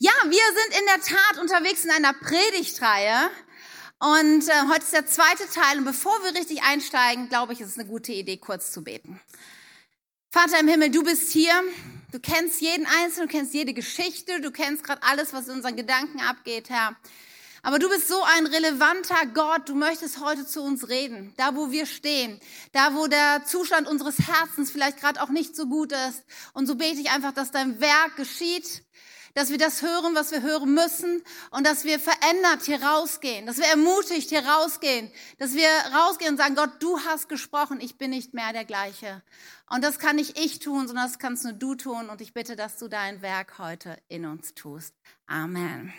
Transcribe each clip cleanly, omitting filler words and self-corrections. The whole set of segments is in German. Ja, wir sind in der Tat unterwegs in einer Predigtreihe und heute ist der zweite Teil und bevor wir richtig einsteigen, glaube ich, ist es eine gute Idee, kurz zu beten. Vater im Himmel, du bist hier, du kennst jeden Einzelnen, du kennst jede Geschichte, du kennst gerade alles, was in unseren Gedanken abgeht, Herr. Aber du bist so ein relevanter Gott, du möchtest heute zu uns reden, da wo wir stehen, da wo der Zustand unseres Herzens vielleicht gerade auch nicht so gut ist. Und so bete ich einfach, dass dein Werk geschieht, dass wir das hören, was wir hören müssen und dass wir verändert hier rausgehen, dass wir ermutigt hier rausgehen, dass wir rausgehen und sagen, Gott, du hast gesprochen, ich bin nicht mehr der Gleiche. Und das kann nicht ich tun, sondern das kannst nur du tun und ich bitte, dass du dein Werk heute in uns tust. Amen.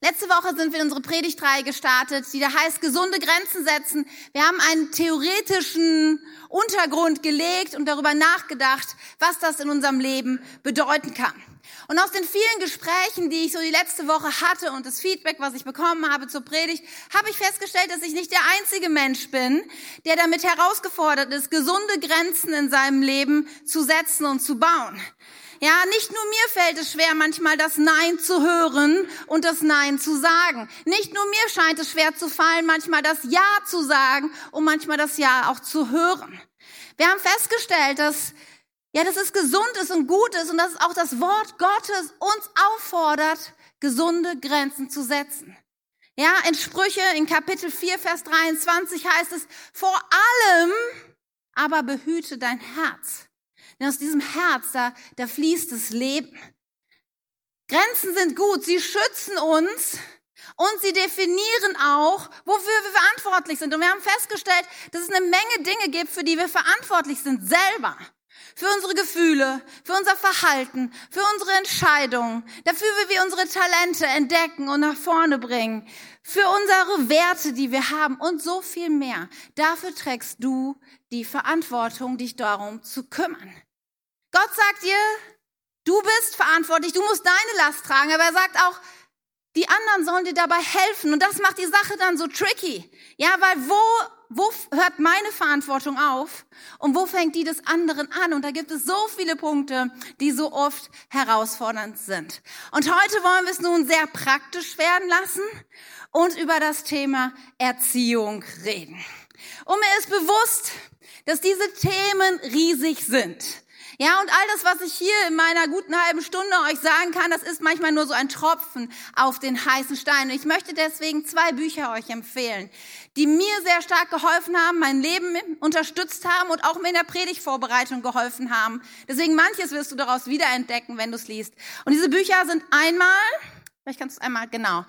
Letzte Woche sind wir in unsere Predigtreihe gestartet, die da heißt, gesunde Grenzen setzen. Wir haben einen theoretischen Untergrund gelegt und darüber nachgedacht, was das in unserem Leben bedeuten kann. Und aus den vielen Gesprächen, die ich so die letzte Woche hatte und das Feedback, was ich bekommen habe zur Predigt, habe ich festgestellt, dass ich nicht der einzige Mensch bin, der damit herausgefordert ist, gesunde Grenzen in seinem Leben zu setzen und zu bauen. Ja, nicht nur mir fällt es schwer, manchmal das Nein zu hören und das Nein zu sagen. Nicht nur mir scheint es schwer zu fallen, manchmal das Ja zu sagen und manchmal das Ja auch zu hören. Wir haben festgestellt, dass es gesund ist und gut ist und dass auch das Wort Gottes uns auffordert, gesunde Grenzen zu setzen. Ja, in Sprüche, in Kapitel 4, Vers 23 heißt es, vor allem aber behüte dein Herz. Denn aus diesem Herz, da fließt das Leben. Grenzen sind gut, sie schützen uns und sie definieren auch, wofür wir verantwortlich sind. Und wir haben festgestellt, dass es eine Menge Dinge gibt, für die wir verantwortlich sind, selber. Für unsere Gefühle, für unser Verhalten, für unsere Entscheidungen, dafür, wie wir unsere Talente entdecken und nach vorne bringen, für unsere Werte, die wir haben und so viel mehr. Dafür trägst du die Verantwortung, dich darum zu kümmern. Gott sagt dir, du bist verantwortlich, du musst deine Last tragen, aber er sagt auch, die anderen sollen dir dabei helfen und das macht die Sache dann so tricky. Ja, weil wo hört meine Verantwortung auf und wo fängt die des anderen an? Und da gibt es so viele Punkte, die so oft herausfordernd sind. Und heute wollen wir es nun sehr praktisch werden lassen und über das Thema Erziehung reden. Und mir ist bewusst, dass diese Themen riesig sind. Ja, und all das, was ich hier in meiner guten halben Stunde euch sagen kann, das ist manchmal nur so ein Tropfen auf den heißen Stein. Und ich möchte deswegen zwei Bücher euch empfehlen, die mir sehr stark geholfen haben, mein Leben unterstützt haben und auch mir in der Predigtvorbereitung geholfen haben. Deswegen manches wirst du daraus wiederentdecken, wenn du es liest. Und diese Bücher sind genau.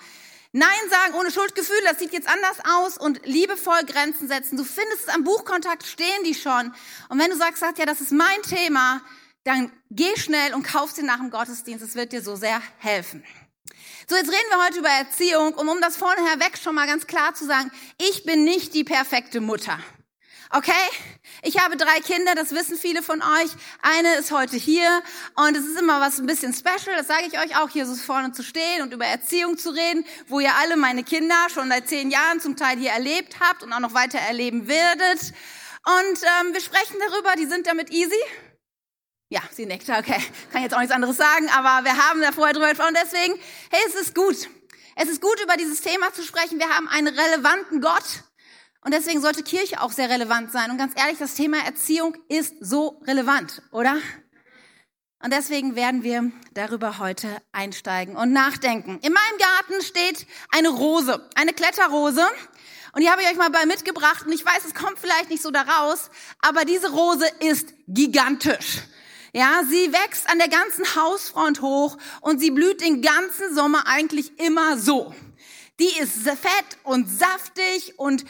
Nein sagen ohne Schuldgefühl, das sieht jetzt anders aus und liebevoll Grenzen setzen. Du findest es am Buchkontakt, stehen die schon. Und wenn du sagst, ja, das ist mein Thema, dann geh schnell und kauf sie nach dem Gottesdienst. Es wird dir so sehr helfen. So, jetzt reden wir heute über Erziehung. Und um das vornherein weg schon mal ganz klar zu sagen, ich bin nicht die perfekte Mutter. Okay? Ich habe 3 Kinder, das wissen viele von euch. Eine ist heute hier und es ist immer was ein bisschen special, das sage ich euch auch, hier so vorne zu stehen und über Erziehung zu reden, wo ihr alle meine Kinder schon seit 10 Jahren zum Teil hier erlebt habt und auch noch weiter erleben werdet. Und wir sprechen darüber, die sind damit easy. Ja, sie nickt, okay. Kann jetzt auch nichts anderes sagen, aber wir haben da vorher drüber gesprochen, deswegen, hey, es ist gut. Es ist gut, über dieses Thema zu sprechen. Wir haben einen relevanten Gott. Und deswegen sollte Kirche auch sehr relevant sein. Und ganz ehrlich, das Thema Erziehung ist so relevant, oder? Und deswegen werden wir darüber heute einsteigen und nachdenken. In meinem Garten steht eine Rose, eine Kletterrose. Und die habe ich euch mal mitgebracht. Und ich weiß, es kommt vielleicht nicht so daraus, aber diese Rose ist gigantisch. Ja, sie wächst an der ganzen Hausfront hoch und sie blüht den ganzen Sommer eigentlich immer so. Die ist fett und saftig und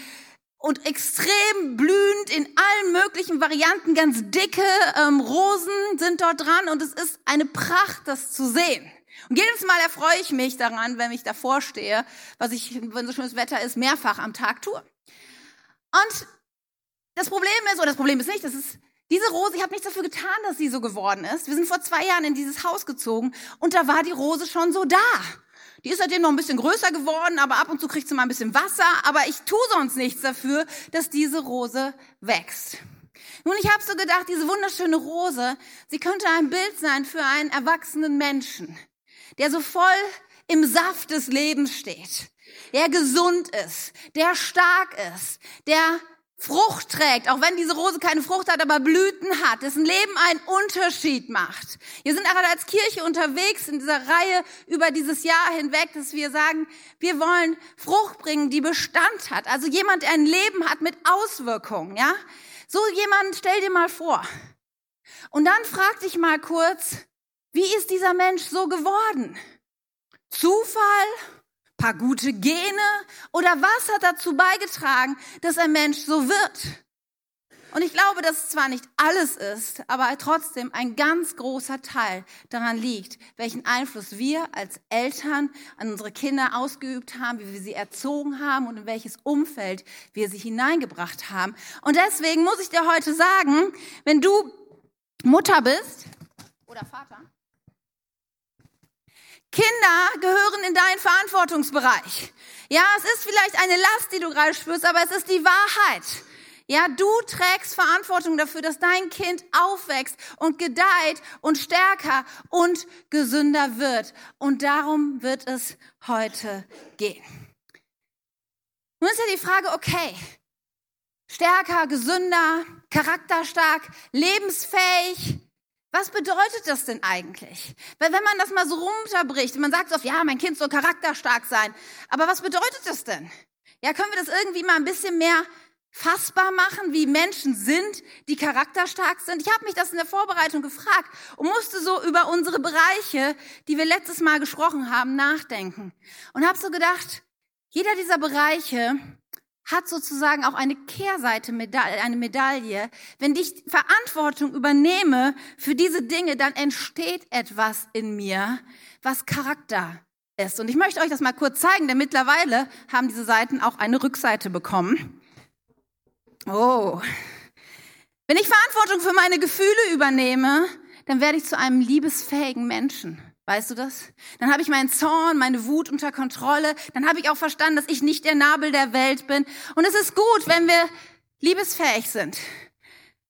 extrem blühend in allen möglichen Varianten, ganz dicke Rosen sind dort dran und es ist eine Pracht, das zu sehen. Und jedes Mal erfreue ich mich daran, wenn ich davor stehe, was ich, wenn so schönes Wetter ist, mehrfach am Tag tue. Und diese Rose, ich habe nichts dafür getan, dass sie so geworden ist. Wir sind vor 2 Jahren in dieses Haus gezogen und da war die Rose schon so da. Die ist seitdem noch ein bisschen größer geworden, aber ab und zu kriegt sie mal ein bisschen Wasser. Aber ich tue sonst nichts dafür, dass diese Rose wächst. Nun, ich habe so gedacht, diese wunderschöne Rose, sie könnte ein Bild sein für einen erwachsenen Menschen. der so voll im Saft des Lebens steht, der gesund ist, der stark ist, der Frucht trägt, auch wenn diese Rose keine Frucht hat, aber Blüten hat, dessen Leben einen Unterschied macht. Wir sind gerade als Kirche unterwegs in dieser Reihe über dieses Jahr hinweg, dass wir sagen, wir wollen Frucht bringen, die Bestand hat. Also jemand, der ein Leben hat mit Auswirkungen, ja? So jemanden stell dir mal vor. Und dann frag dich mal kurz, wie ist dieser Mensch so geworden? Zufall? Paar gute Gene? Oder was hat dazu beigetragen, dass ein Mensch so wird? Und ich glaube, dass es zwar nicht alles ist, aber trotzdem ein ganz großer Teil daran liegt, welchen Einfluss wir als Eltern an unsere Kinder ausgeübt haben, wie wir sie erzogen haben und in welches Umfeld wir sie hineingebracht haben. Und deswegen muss ich dir heute sagen, wenn du Mutter bist oder Vater, Kinder gehören in deinen Verantwortungsbereich. Ja, es ist vielleicht eine Last, die du gerade spürst, aber es ist die Wahrheit. Ja, du trägst Verantwortung dafür, dass dein Kind aufwächst und gedeiht und stärker und gesünder wird. Und darum wird es heute gehen. Nun ist ja die Frage, okay, stärker, gesünder, charakterstark, lebensfähig. Was bedeutet das denn eigentlich? Weil wenn man das mal so runterbricht, man sagt oft, ja, mein Kind soll charakterstark sein. Aber was bedeutet das denn? Ja, können wir das irgendwie mal ein bisschen mehr fassbar machen, wie Menschen sind, die charakterstark sind? Ich habe mich das in der Vorbereitung gefragt und musste so über unsere Bereiche, die wir letztes Mal gesprochen haben, nachdenken. Und habe so gedacht, jeder dieser Bereiche hat sozusagen auch eine Kehrseite, eine Medaille. Wenn ich Verantwortung übernehme für diese Dinge, dann entsteht etwas in mir, was Charakter ist. Und ich möchte euch das mal kurz zeigen, denn mittlerweile haben diese Seiten auch eine Rückseite bekommen. Oh. Wenn ich Verantwortung für meine Gefühle übernehme, dann werde ich zu einem liebesfähigen Menschen. Weißt du das? Dann habe ich meinen Zorn, meine Wut unter Kontrolle. Dann habe ich auch verstanden, dass ich nicht der Nabel der Welt bin. Und es ist gut, wenn wir liebesfähig sind.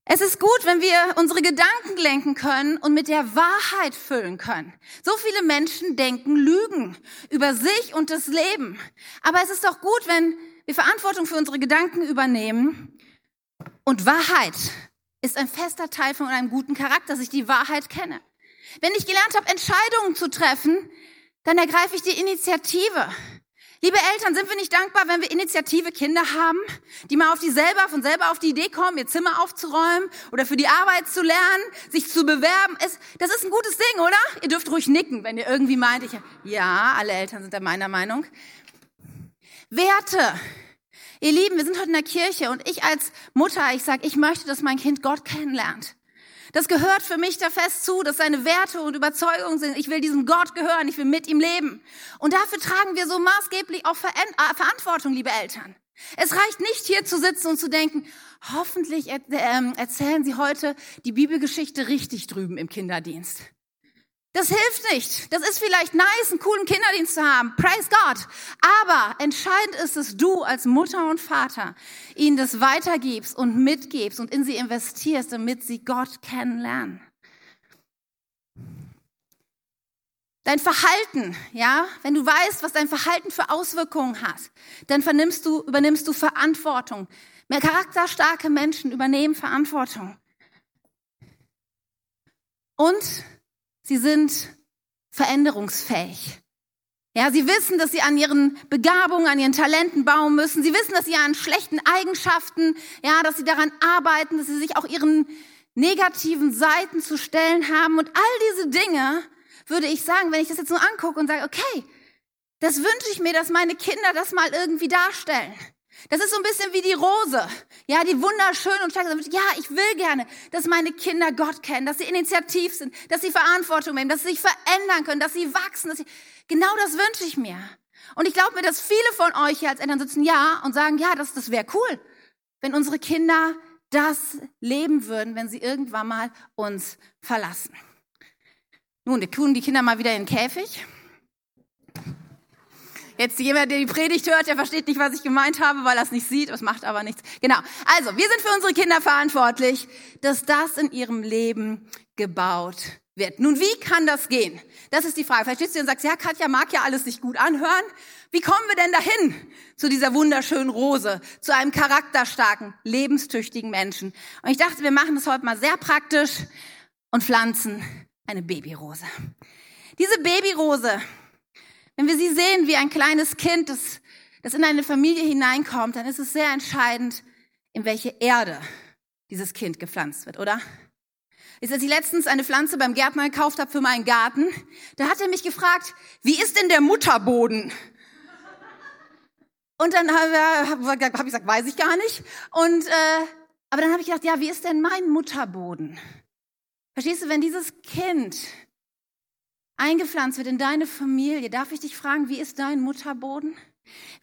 Es ist gut, wenn wir unsere Gedanken lenken können und mit der Wahrheit füllen können. So viele Menschen denken Lügen über sich und das Leben. Aber es ist doch gut, wenn wir Verantwortung für unsere Gedanken übernehmen. Und Wahrheit ist ein fester Teil von einem guten Charakter, dass ich die Wahrheit kenne. Wenn ich gelernt habe, Entscheidungen zu treffen, dann ergreife ich die Initiative. Liebe Eltern, sind wir nicht dankbar, wenn wir initiative Kinder haben, die mal von selber auf die Idee kommen, ihr Zimmer aufzuräumen oder für die Arbeit zu lernen, sich zu bewerben? Das ist ein gutes Ding, oder? Ihr dürft ruhig nicken, wenn ihr irgendwie meint, ja, alle Eltern sind da meiner Meinung. Werte. Ihr Lieben, wir sind heute in der Kirche und ich als Mutter, ich sage, ich möchte, dass mein Kind Gott kennenlernt. Das gehört für mich da fest zu, dass seine Werte und Überzeugungen sind. Ich will diesem Gott gehören, ich will mit ihm leben. Und dafür tragen wir so maßgeblich auch Verantwortung, liebe Eltern. Es reicht nicht, hier zu sitzen und zu denken, hoffentlich erzählen Sie heute die Bibelgeschichte richtig drüben im Kinderdienst. Das hilft nicht. Das ist vielleicht nice, einen coolen Kinderdienst zu haben. Praise God. Aber entscheidend ist es, du als Mutter und Vater ihnen das weitergibst und mitgibst und in sie investierst, damit sie Gott kennenlernen. Dein Verhalten, ja, wenn du weißt, was dein Verhalten für Auswirkungen hat, dann übernimmst du Verantwortung. Mehr charakterstarke Menschen übernehmen Verantwortung. Und sie sind veränderungsfähig. Ja, sie wissen, dass sie an ihren Begabungen, an ihren Talenten bauen müssen. Sie wissen, dass sie an schlechten Eigenschaften, ja, dass sie daran arbeiten, dass sie sich auch ihren negativen Seiten zu stellen haben. Und all diese Dinge, würde ich sagen, wenn ich das jetzt nur angucke und sage, okay, das wünsche ich mir, dass meine Kinder das mal irgendwie darstellen. Das ist so ein bisschen wie die Rose, ja, die wunderschön und stark sind. Ja, ich will gerne, dass meine Kinder Gott kennen, dass sie initiativ sind, dass sie Verantwortung nehmen, dass sie sich verändern können, dass sie wachsen. Genau das wünsche ich mir. Und ich glaube mir, dass viele von euch hier als Eltern sitzen, ja, und sagen, ja, das wäre cool, wenn unsere Kinder das leben würden, wenn sie irgendwann mal uns verlassen. Nun, wir tun die Kinder mal wieder in den Käfig. Jetzt jemand, der die Predigt hört, der versteht nicht, was ich gemeint habe, weil er es nicht sieht. Das macht aber nichts. Genau. Also, wir sind für unsere Kinder verantwortlich, dass das in ihrem Leben gebaut wird. Nun, wie kann das gehen? Das ist die Frage. Vielleicht stehst du und sagst, ja, Katja mag ja alles sich gut anhören. Wie kommen wir denn dahin? Zu dieser wunderschönen Rose, zu einem charakterstarken, lebenstüchtigen Menschen. Und ich dachte, wir machen das heute mal sehr praktisch und pflanzen eine Babyrose. Diese Babyrose, wenn wir sie sehen wie ein kleines Kind, das in eine Familie hineinkommt, dann ist es sehr entscheidend, in welche Erde dieses Kind gepflanzt wird, oder? Als ich letztens eine Pflanze beim Gärtner gekauft habe für meinen Garten, da hat er mich gefragt, wie ist denn der Mutterboden? Und dann habe ich gesagt, weiß ich gar nicht. Aber dann habe ich gedacht, ja, wie ist denn mein Mutterboden? Verstehst du, wenn dieses Kind eingepflanzt wird in deine Familie, darf ich dich fragen, wie ist dein Mutterboden?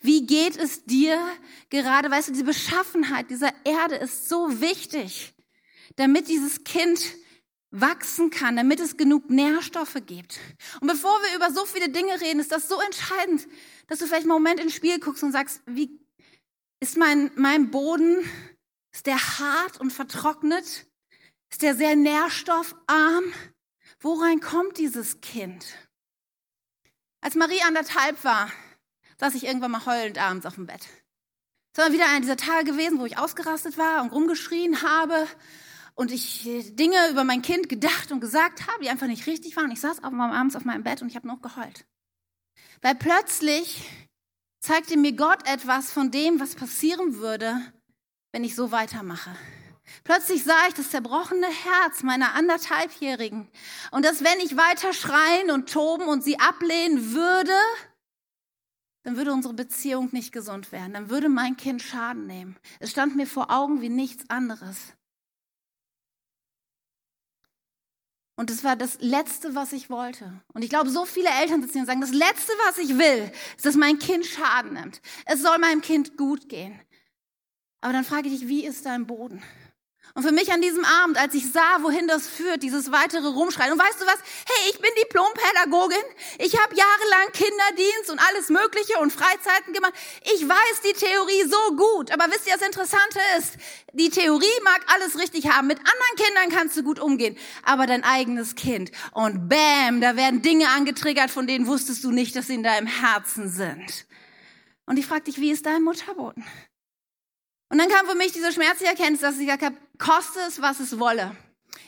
Wie geht es dir gerade? Weißt du, diese Beschaffenheit dieser Erde ist so wichtig, damit dieses Kind wachsen kann, damit es genug Nährstoffe gibt. Und bevor wir über so viele Dinge reden, ist das so entscheidend, dass du vielleicht einen Moment ins Spiegel guckst und sagst, wie ist mein Boden, ist der hart und vertrocknet? Ist der sehr nährstoffarm? Worein kommt dieses Kind? Als Marie 1,5 war, saß ich irgendwann mal heulend abends auf dem Bett. Es war wieder einer dieser Tage gewesen, wo ich ausgerastet war und rumgeschrien habe und ich Dinge über mein Kind gedacht und gesagt habe, die einfach nicht richtig waren. Und ich saß abends auf meinem Bett und ich habe noch geheult. Weil plötzlich zeigte mir Gott etwas von dem, was passieren würde, wenn ich so weitermache. Plötzlich sah ich das zerbrochene Herz meiner 1,5-Jährigen. Und dass, wenn ich weiter schreien und toben und sie ablehnen würde, dann würde unsere Beziehung nicht gesund werden. Dann würde mein Kind Schaden nehmen. Es stand mir vor Augen wie nichts anderes. Und das war das Letzte, was ich wollte. Und ich glaube, so viele Eltern sitzen hier und sagen, das Letzte, was ich will, ist, dass mein Kind Schaden nimmt. Es soll meinem Kind gut gehen. Aber dann frage ich dich, wie ist dein Boden? Und für mich an diesem Abend, als ich sah, wohin das führt, dieses weitere Rumschreien. Und weißt du was? Hey, ich bin Diplompädagogin. Ich habe jahrelang Kinderdienst und alles Mögliche und Freizeiten gemacht. Ich weiß die Theorie so gut. Aber wisst ihr, das Interessante ist, die Theorie mag alles richtig haben. Mit anderen Kindern kannst du gut umgehen. Aber dein eigenes Kind. Und bam, da werden Dinge angetriggert, von denen wusstest du nicht, dass sie in deinem Herzen sind. Und ich frage dich, wie ist dein Mutterboden? Und dann kam für mich diese schmerzliche Erkenntnis, dass ich gesagt habe, koste es, was es wolle.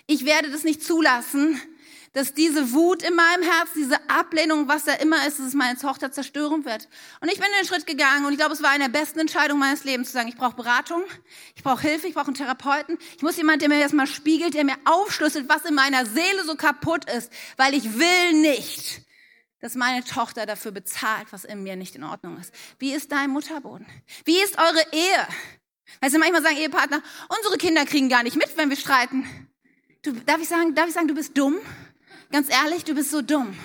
Ich werde das nicht zulassen, dass diese Wut in meinem Herz, diese Ablehnung, was da immer ist, dass es meine Tochter zerstören wird. Und ich bin den Schritt gegangen und ich glaube, es war eine der besten Entscheidungen meines Lebens, zu sagen, ich brauche Beratung, ich brauche Hilfe, ich brauche einen Therapeuten. Ich muss jemanden, der mir das mal spiegelt, der mir aufschlüsselt, was in meiner Seele so kaputt ist, weil ich will nicht, dass meine Tochter dafür bezahlt, was in mir nicht in Ordnung ist. Wie ist dein Mutterboden? Wie ist eure Ehe? Weißt du, manchmal sagen Ehepartner, unsere Kinder kriegen gar nicht mit, wenn wir streiten. Darf ich sagen, du bist dumm? Ganz ehrlich, du bist so dumm.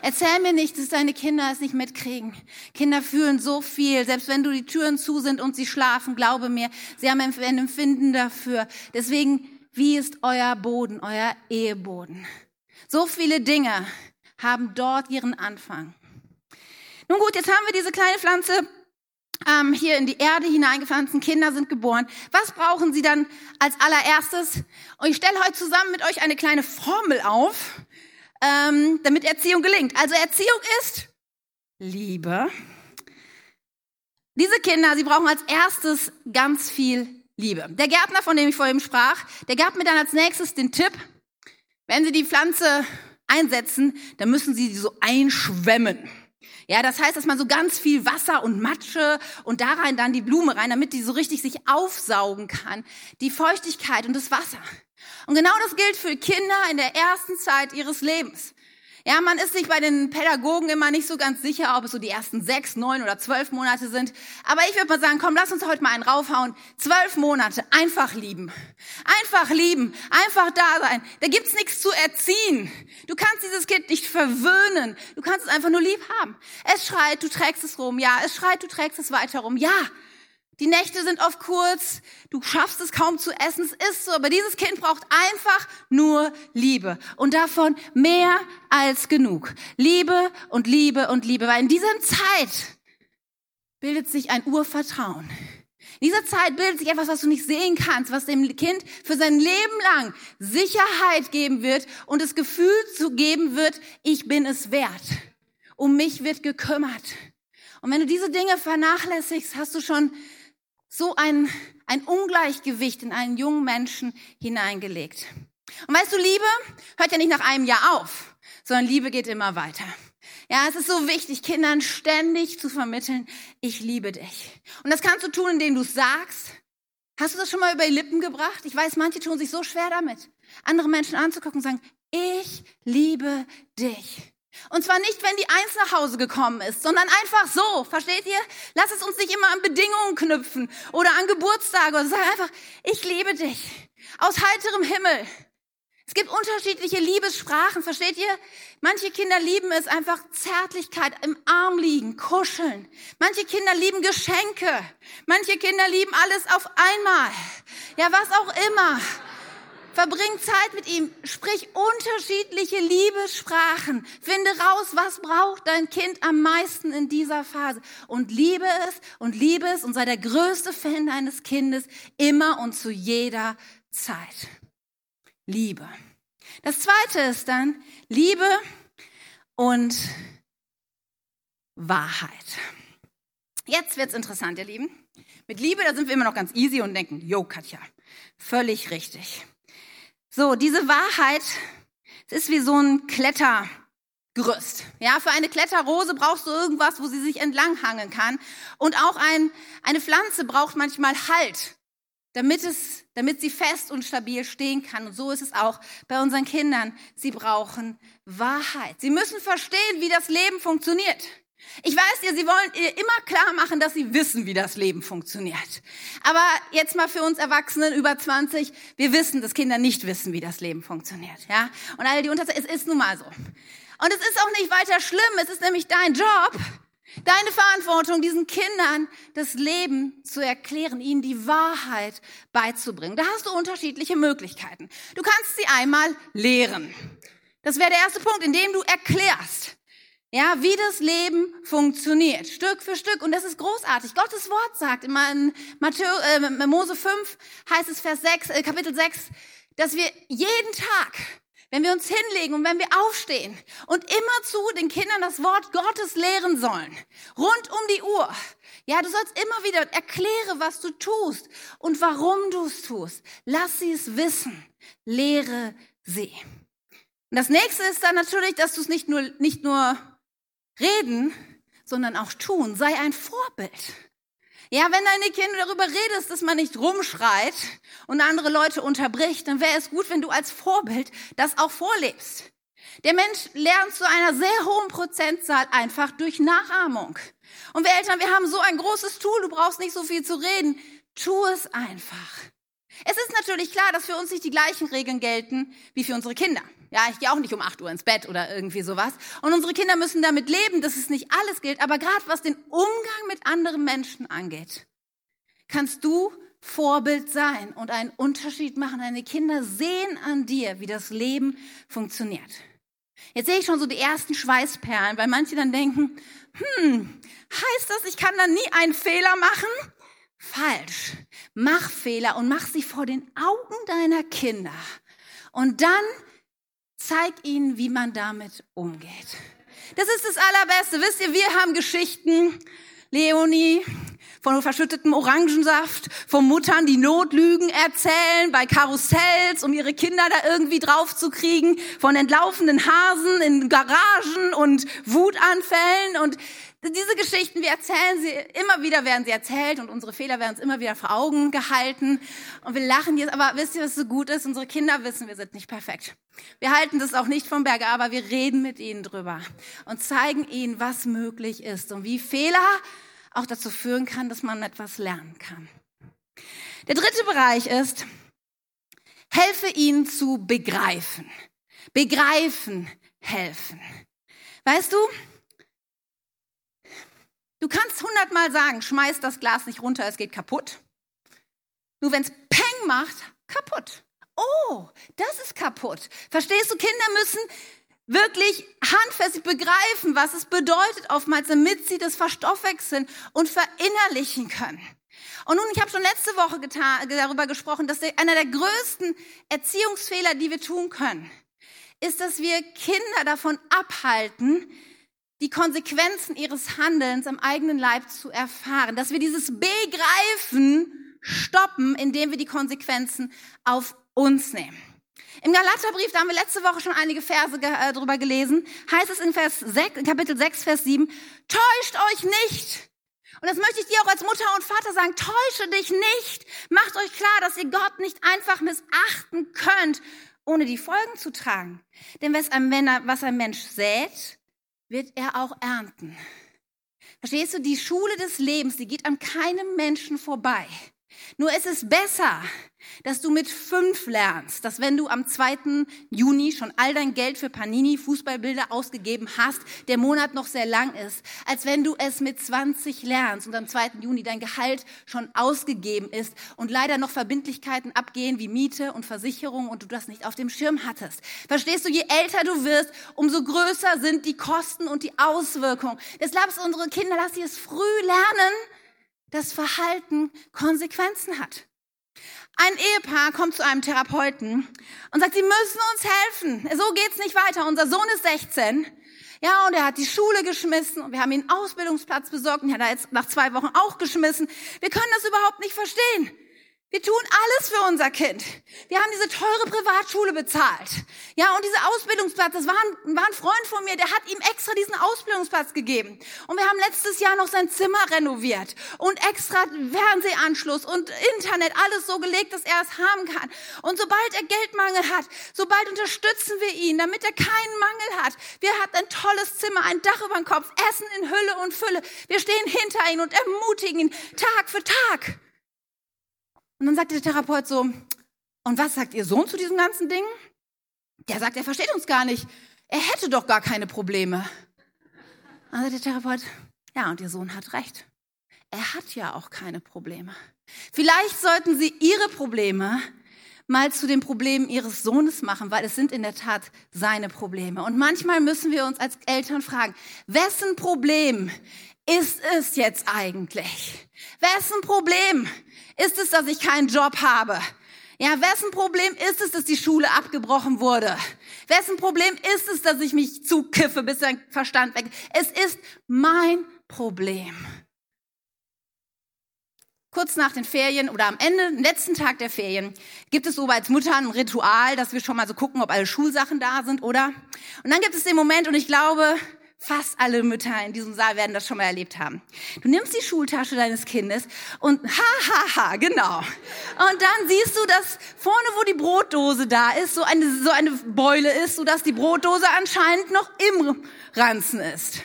Erzähl mir nicht, dass deine Kinder es nicht mitkriegen. Kinder fühlen so viel. Selbst wenn du die Türen zu sind und sie schlafen, glaube mir, sie haben ein Empfinden dafür. Deswegen, wie ist euer Boden, euer Eheboden? So viele Dinge haben dort ihren Anfang. Nun gut, jetzt haben wir diese kleine Pflanze hier in die Erde hineingepflanzten Kinder sind geboren. Was brauchen sie dann als allererstes? Und ich stelle heute zusammen mit euch eine kleine Formel auf, damit Erziehung gelingt. Also Erziehung ist Liebe. Diese Kinder, sie brauchen als erstes ganz viel Liebe. Der Gärtner, von dem ich vorhin sprach, der gab mir dann als nächstes den Tipp, wenn sie die Pflanze einsetzen, dann müssen sie die so einschwemmen. Ja, das heißt, dass man so ganz viel Wasser und Matsche und da rein dann die Blume rein, damit die so richtig sich aufsaugen kann, die Feuchtigkeit und das Wasser. Und genau das gilt für Kinder in der ersten Zeit ihres Lebens. Ja, man ist sich bei den Pädagogen immer nicht so ganz sicher, ob es so die ersten 6, 9 oder 12 Monate sind. Aber ich würde mal sagen, komm, lass uns heute mal einen raufhauen. 12 Monate, einfach lieben. Einfach lieben, einfach da sein. Da gibt's nichts zu erziehen. Du kannst dieses Kind nicht verwöhnen. Du kannst es einfach nur lieb haben. Es schreit, du trägst es rum. Ja, es schreit, du trägst es weiter rum. Ja, die Nächte sind oft kurz. Du schaffst es kaum zu essen. Es ist so, aber dieses Kind braucht einfach nur Liebe. Und davon mehr als genug. Liebe und Liebe und Liebe. Weil in dieser Zeit bildet sich ein Urvertrauen. In dieser Zeit bildet sich etwas, was du nicht sehen kannst, was dem Kind für sein Leben lang Sicherheit geben wird und das Gefühl zu geben wird, ich bin es wert. Um mich wird gekümmert. Und wenn du diese Dinge vernachlässigst, hast du schon so ein Ungleichgewicht in einen jungen Menschen hineingelegt. Und weißt du, Liebe hört ja nicht nach einem Jahr auf, sondern Liebe geht immer weiter. Ja, es ist so wichtig, Kindern ständig zu vermitteln, ich liebe dich. Und das kannst du tun, indem du es sagst. Hast du das schon mal über die Lippen gebracht? Ich weiß, manche tun sich so schwer damit, andere Menschen anzugucken und sagen, ich liebe dich. Und zwar nicht, wenn die Eins nach Hause gekommen ist, sondern einfach so, versteht ihr? Lass es uns nicht immer an Bedingungen knüpfen oder an Geburtstage oder sag einfach, ich liebe dich, aus heiterem Himmel. Es gibt unterschiedliche Liebessprachen, versteht ihr? Manche Kinder lieben es einfach Zärtlichkeit, im Arm liegen, kuscheln. Manche Kinder lieben Geschenke. Manche Kinder lieben alles auf einmal. Ja, was auch immer. Verbring Zeit mit ihm, sprich unterschiedliche Liebessprachen. Finde raus, was braucht dein Kind am meisten in dieser Phase. Und liebe es und liebe es und sei der größte Fan deines Kindes immer und zu jeder Zeit. Liebe. Das zweite ist dann Liebe und Wahrheit. Jetzt wird's interessant, ihr Lieben. Mit Liebe, da sind wir immer noch ganz easy und denken, jo Katja, völlig richtig. So, diese Wahrheit, es ist wie so ein Klettergerüst. Ja, für eine Kletterrose brauchst du irgendwas, wo sie sich entlanghangeln kann. Und auch eine Pflanze braucht manchmal Halt, damit sie fest und stabil stehen kann. Und so ist es auch bei unseren Kindern. Sie brauchen Wahrheit. Sie müssen verstehen, wie das Leben funktioniert. Ich weiß ja, sie wollen ihr immer klar machen, dass sie wissen, wie das Leben funktioniert. Aber jetzt mal für uns Erwachsenen über 20, wir wissen, dass Kinder nicht wissen, wie das Leben funktioniert. Ja? Und alle, die unter, es ist nun mal so. Und es ist auch nicht weiter schlimm, es ist nämlich dein Job, deine Verantwortung, diesen Kindern das Leben zu erklären, ihnen die Wahrheit beizubringen. Da hast du unterschiedliche Möglichkeiten. Du kannst sie einmal lehren. Das wäre der erste Punkt, indem du erklärst. Ja, wie das Leben funktioniert, Stück für Stück. Und das ist großartig. Gottes Wort sagt immer in Mose 5, heißt es Kapitel 6, dass wir jeden Tag, wenn wir uns hinlegen und wenn wir aufstehen und immerzu den Kindern das Wort Gottes lehren sollen, rund um die Uhr. Ja, du sollst immer wieder erklären, was du tust und warum du es tust. Lass sie es wissen. Lehre sie. Und das nächste ist dann natürlich, dass du es nicht nur reden, sondern auch tun. Sei ein Vorbild. Ja, wenn deine Kinder darüber redest, dass man nicht rumschreit und andere Leute unterbricht, dann wäre es gut, wenn du als Vorbild das auch vorlebst. Der Mensch lernt zu einer sehr hohen Prozentzahl einfach durch Nachahmung. Und wir Eltern, wir haben so ein großes Tool, du brauchst nicht so viel zu reden. Tu es einfach. Es ist natürlich klar, dass für uns nicht die gleichen Regeln gelten wie für unsere Kinder. Ja, ich gehe auch nicht um 8 Uhr ins Bett oder irgendwie sowas. Und unsere Kinder müssen damit leben, dass es nicht alles gilt. Aber gerade was den Umgang mit anderen Menschen angeht, kannst du Vorbild sein und einen Unterschied machen. Deine Kinder sehen an dir, wie das Leben funktioniert. Jetzt sehe ich schon so die ersten Schweißperlen, weil manche dann denken, heißt das, ich kann dann nie einen Fehler machen? Falsch. Mach Fehler und mach sie vor den Augen deiner Kinder. Und dann zeig ihnen, wie man damit umgeht. Das ist das Allerbeste. Wisst ihr, wir haben Geschichten, Leonie, von verschüttetem Orangensaft, von Muttern, die Notlügen erzählen, bei Karussells, um ihre Kinder da irgendwie drauf zu kriegen, von entlaufenden Hasen in Garagen und Wutanfällen. Und diese Geschichten, wir erzählen sie, immer wieder werden sie erzählt und unsere Fehler werden uns immer wieder vor Augen gehalten und wir lachen jetzt, aber wisst ihr, was so gut ist? Unsere Kinder wissen, wir sind nicht perfekt. Wir halten das auch nicht vom Berge, aber wir reden mit ihnen drüber und zeigen ihnen, was möglich ist und wie Fehler auch dazu führen kann, dass man etwas lernen kann. Der dritte Bereich ist, helfe ihnen zu begreifen. Begreifen, helfen. Weißt du, du kannst 100-mal sagen, schmeiß das Glas nicht runter, es geht kaputt. Nur wenn es Peng macht, kaputt. Oh, das ist kaputt. Verstehst du, Kinder müssen wirklich handfest begreifen, was es bedeutet oftmals, damit sie das verstoffwechseln und verinnerlichen können. Und nun, ich habe schon letzte Woche darüber gesprochen, dass einer der größten Erziehungsfehler, die wir tun können, ist, dass wir Kinder davon abhalten, die Konsequenzen ihres Handelns am eigenen Leib zu erfahren. Dass wir dieses Begreifen stoppen, indem wir die Konsequenzen auf uns nehmen. Im Galaterbrief, da haben wir letzte Woche schon einige Verse drüber gelesen, heißt es in Kapitel 6, Vers 7, täuscht euch nicht. Und das möchte ich dir auch als Mutter und Vater sagen, täusche dich nicht. Macht euch klar, dass ihr Gott nicht einfach missachten könnt, ohne die Folgen zu tragen. Denn was ein Mensch sät, wird er auch ernten. Verstehst du, die Schule des Lebens, die geht an keinem Menschen vorbei. Nur es ist besser, dass du mit 5 lernst, dass wenn du am 2. Juni schon all dein Geld für Panini-Fußballbilder ausgegeben hast, der Monat noch sehr lang ist, als wenn du es mit 20 lernst und am 2. Juni dein Gehalt schon ausgegeben ist und leider noch Verbindlichkeiten abgehen wie Miete und Versicherung und du das nicht auf dem Schirm hattest. Verstehst du, je älter du wirst, umso größer sind die Kosten und die Auswirkungen. Deshalb lassen unsere Kinder, dass sie es früh lernen, dass Verhalten Konsequenzen hat. Ein Ehepaar kommt zu einem Therapeuten und sagt, sie müssen uns helfen. So geht's nicht weiter. Unser Sohn ist 16. Ja, und er hat die Schule geschmissen und wir haben ihn einen Ausbildungsplatz besorgt und hat er jetzt nach 2 Wochen auch geschmissen. Wir können das überhaupt nicht verstehen. Wir tun alles für unser Kind. Wir haben diese teure Privatschule bezahlt. Ja, und dieser Ausbildungsplatz, das war ein Freund von mir, der hat ihm extra diesen Ausbildungsplatz gegeben. Und wir haben letztes Jahr noch sein Zimmer renoviert und extra Fernsehanschluss und Internet, alles so gelegt, dass er es haben kann. Und sobald er Geldmangel hat, sobald unterstützen wir ihn, damit er keinen Mangel hat. Wir haben ein tolles Zimmer, ein Dach über dem Kopf, Essen in Hülle und Fülle. Wir stehen hinter ihm und ermutigen ihn Tag für Tag. Und dann sagt der Therapeut so, und was sagt Ihr Sohn zu diesem ganzen Ding? Der sagt, er versteht uns gar nicht. Er hätte doch gar keine Probleme. Dann sagt der Therapeut, ja, und Ihr Sohn hat recht. Er hat ja auch keine Probleme. Vielleicht sollten Sie Ihre Probleme mal zu den Problemen Ihres Sohnes machen, weil es sind in der Tat seine Probleme. Und manchmal müssen wir uns als Eltern fragen, wessen Problem ist es jetzt eigentlich? Wessen Problem ist es, dass ich keinen Job habe? Ja, wessen Problem ist es, dass die Schule abgebrochen wurde? Wessen Problem ist es, dass ich mich zukiffe, bis der Verstand weg ist? Es ist mein Problem. Kurz nach den Ferien oder am Ende, am letzten Tag der Ferien, gibt es so als Mutter ein Ritual, dass wir schon mal so gucken, ob alle Schulsachen da sind, oder? Und dann gibt es den Moment, und ich glaube, fast alle Mütter in diesem Saal werden das schon mal erlebt haben. Du nimmst die Schultasche deines Kindes und genau. Und dann siehst du, dass vorne, wo die Brotdose da ist, so eine Beule ist, sodass die Brotdose anscheinend noch im Ranzen ist.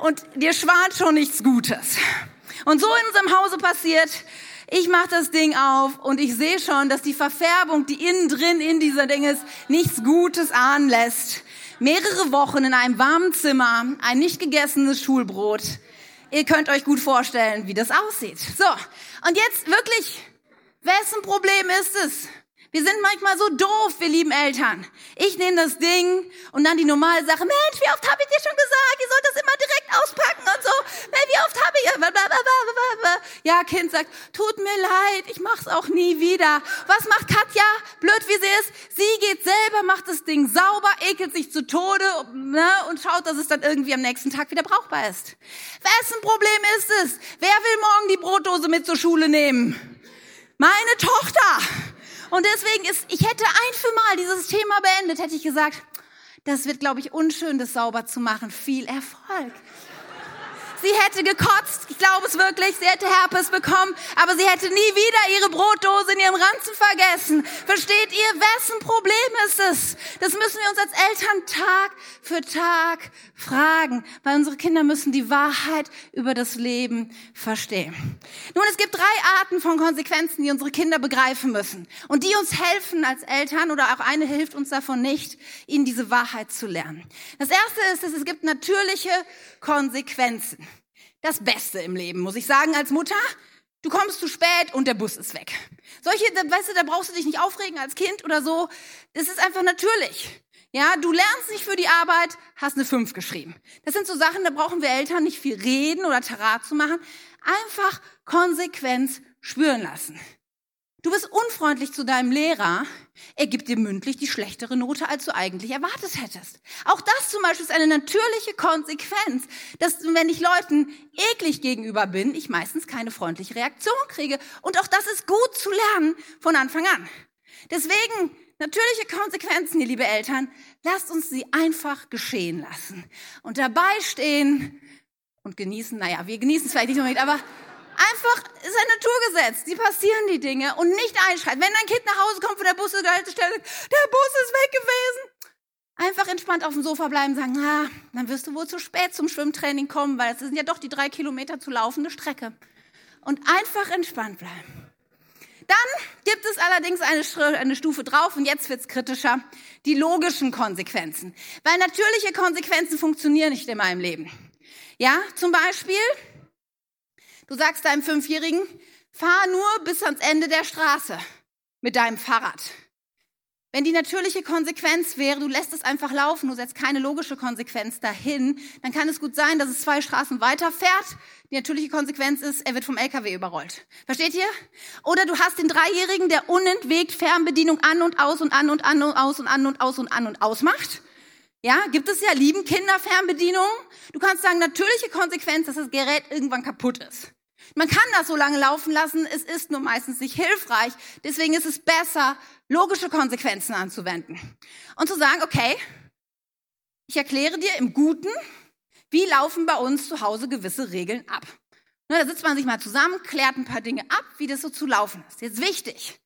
Und dir schwant schon nichts Gutes. Und so in unserem Hause passiert, ich mache das Ding auf und ich sehe schon, dass die Verfärbung, die innen drin in dieser Ding ist, nichts Gutes ahnen lässt. Mehrere Wochen in einem warmen Zimmer, ein nicht gegessenes Schulbrot. Ihr könnt euch gut vorstellen, wie das aussieht. So, und jetzt wirklich, wessen Problem ist es? Wir sind manchmal so doof, wir lieben Eltern. Ich nehme das Ding und dann die normale Sache. Mensch, wie oft habe ich dir schon gesagt, ihr sollt das immer direkt auspacken und so. Wie oft habe ich... Blablabla. Ja, Kind sagt, tut mir leid, ich mach's auch nie wieder. Was macht Katja? Blöd, wie sie ist. Sie geht selber, macht das Ding sauber, ekelt sich zu Tode und schaut, dass es dann irgendwie am nächsten Tag wieder brauchbar ist. Wessen Problem ist es? Wer will morgen die Brotdose mit zur Schule nehmen? Meine Tochter! Und deswegen ich hätte ein für mal dieses Thema beendet, hätte ich gesagt, das wird, glaube ich, unschön, das sauber zu machen. Viel Erfolg. Sie hätte gekotzt, ich glaube es wirklich, sie hätte Herpes bekommen, aber sie hätte nie wieder ihre Brotdose in ihrem Ranzen vergessen. Versteht ihr, wessen Problem ist es? Das müssen wir uns als Eltern Tag für Tag fragen, weil unsere Kinder müssen die Wahrheit über das Leben verstehen. Nun, es gibt 3 Arten von Konsequenzen, die unsere Kinder begreifen müssen und die uns helfen als Eltern, oder auch eine hilft uns davon nicht, ihnen diese Wahrheit zu lernen. Das erste ist, dass es gibt natürliche Konsequenzen. Das Beste im Leben, muss ich sagen, als Mutter. Du kommst zu spät und der Bus ist weg. Solche, weißt du, da brauchst du dich nicht aufregen als Kind oder so. Das ist einfach natürlich. Ja, du lernst nicht für die Arbeit, hast eine 5 geschrieben. Das sind so Sachen, da brauchen wir Eltern nicht viel reden oder Tarat zu machen. Einfach Konsequenz spüren lassen. Du bist unfreundlich zu deinem Lehrer. Er gibt dir mündlich die schlechtere Note, als du eigentlich erwartet hättest. Auch das zum Beispiel ist eine natürliche Konsequenz, dass wenn ich Leuten eklig gegenüber bin, ich meistens keine freundliche Reaktion kriege. Und auch das ist gut zu lernen von Anfang an. Deswegen, natürliche Konsequenzen, ihr liebe Eltern, lasst uns sie einfach geschehen lassen. Und dabei stehen und genießen, naja, wir genießen es vielleicht nicht unbedingt, aber einfach, es ist ein Naturgesetz, die passieren die Dinge und nicht einschreiten. Wenn dein Kind nach Hause kommt von der Bushaltestelle, der Bus ist weg gewesen. Einfach entspannt auf dem Sofa bleiben und sagen, ah, dann wirst du wohl zu spät zum Schwimmtraining kommen, weil das sind ja doch die 3 Kilometer zu laufende Strecke. Und einfach entspannt bleiben. Dann gibt es allerdings eine Stufe drauf und jetzt wird's kritischer, die logischen Konsequenzen. Weil natürliche Konsequenzen funktionieren nicht in meinem Leben. Ja, zum Beispiel, du sagst deinem 5-Jährigen, fahr nur bis ans Ende der Straße mit deinem Fahrrad. Wenn die natürliche Konsequenz wäre, du lässt es einfach laufen, du setzt keine logische Konsequenz dahin, dann kann es gut sein, dass es 2 Straßen weiter fährt. Die natürliche Konsequenz ist, er wird vom LKW überrollt. Versteht ihr? Oder du hast den 3-Jährigen, der unentwegt Fernbedienung an und aus und an und an und aus und an und aus und an und aus macht. Ja, gibt es ja, lieben Kinder Fernbedienung. Du kannst sagen, natürliche Konsequenz, dass das Gerät irgendwann kaputt ist. Man kann das so lange laufen lassen, es ist nur meistens nicht hilfreich. Deswegen ist es besser, logische Konsequenzen anzuwenden. Und zu sagen, okay, ich erkläre dir im Guten, wie laufen bei uns zu Hause gewisse Regeln ab. Da sitzt man sich mal zusammen, klärt ein paar Dinge ab, wie das so zu laufen ist. Jetzt wichtig,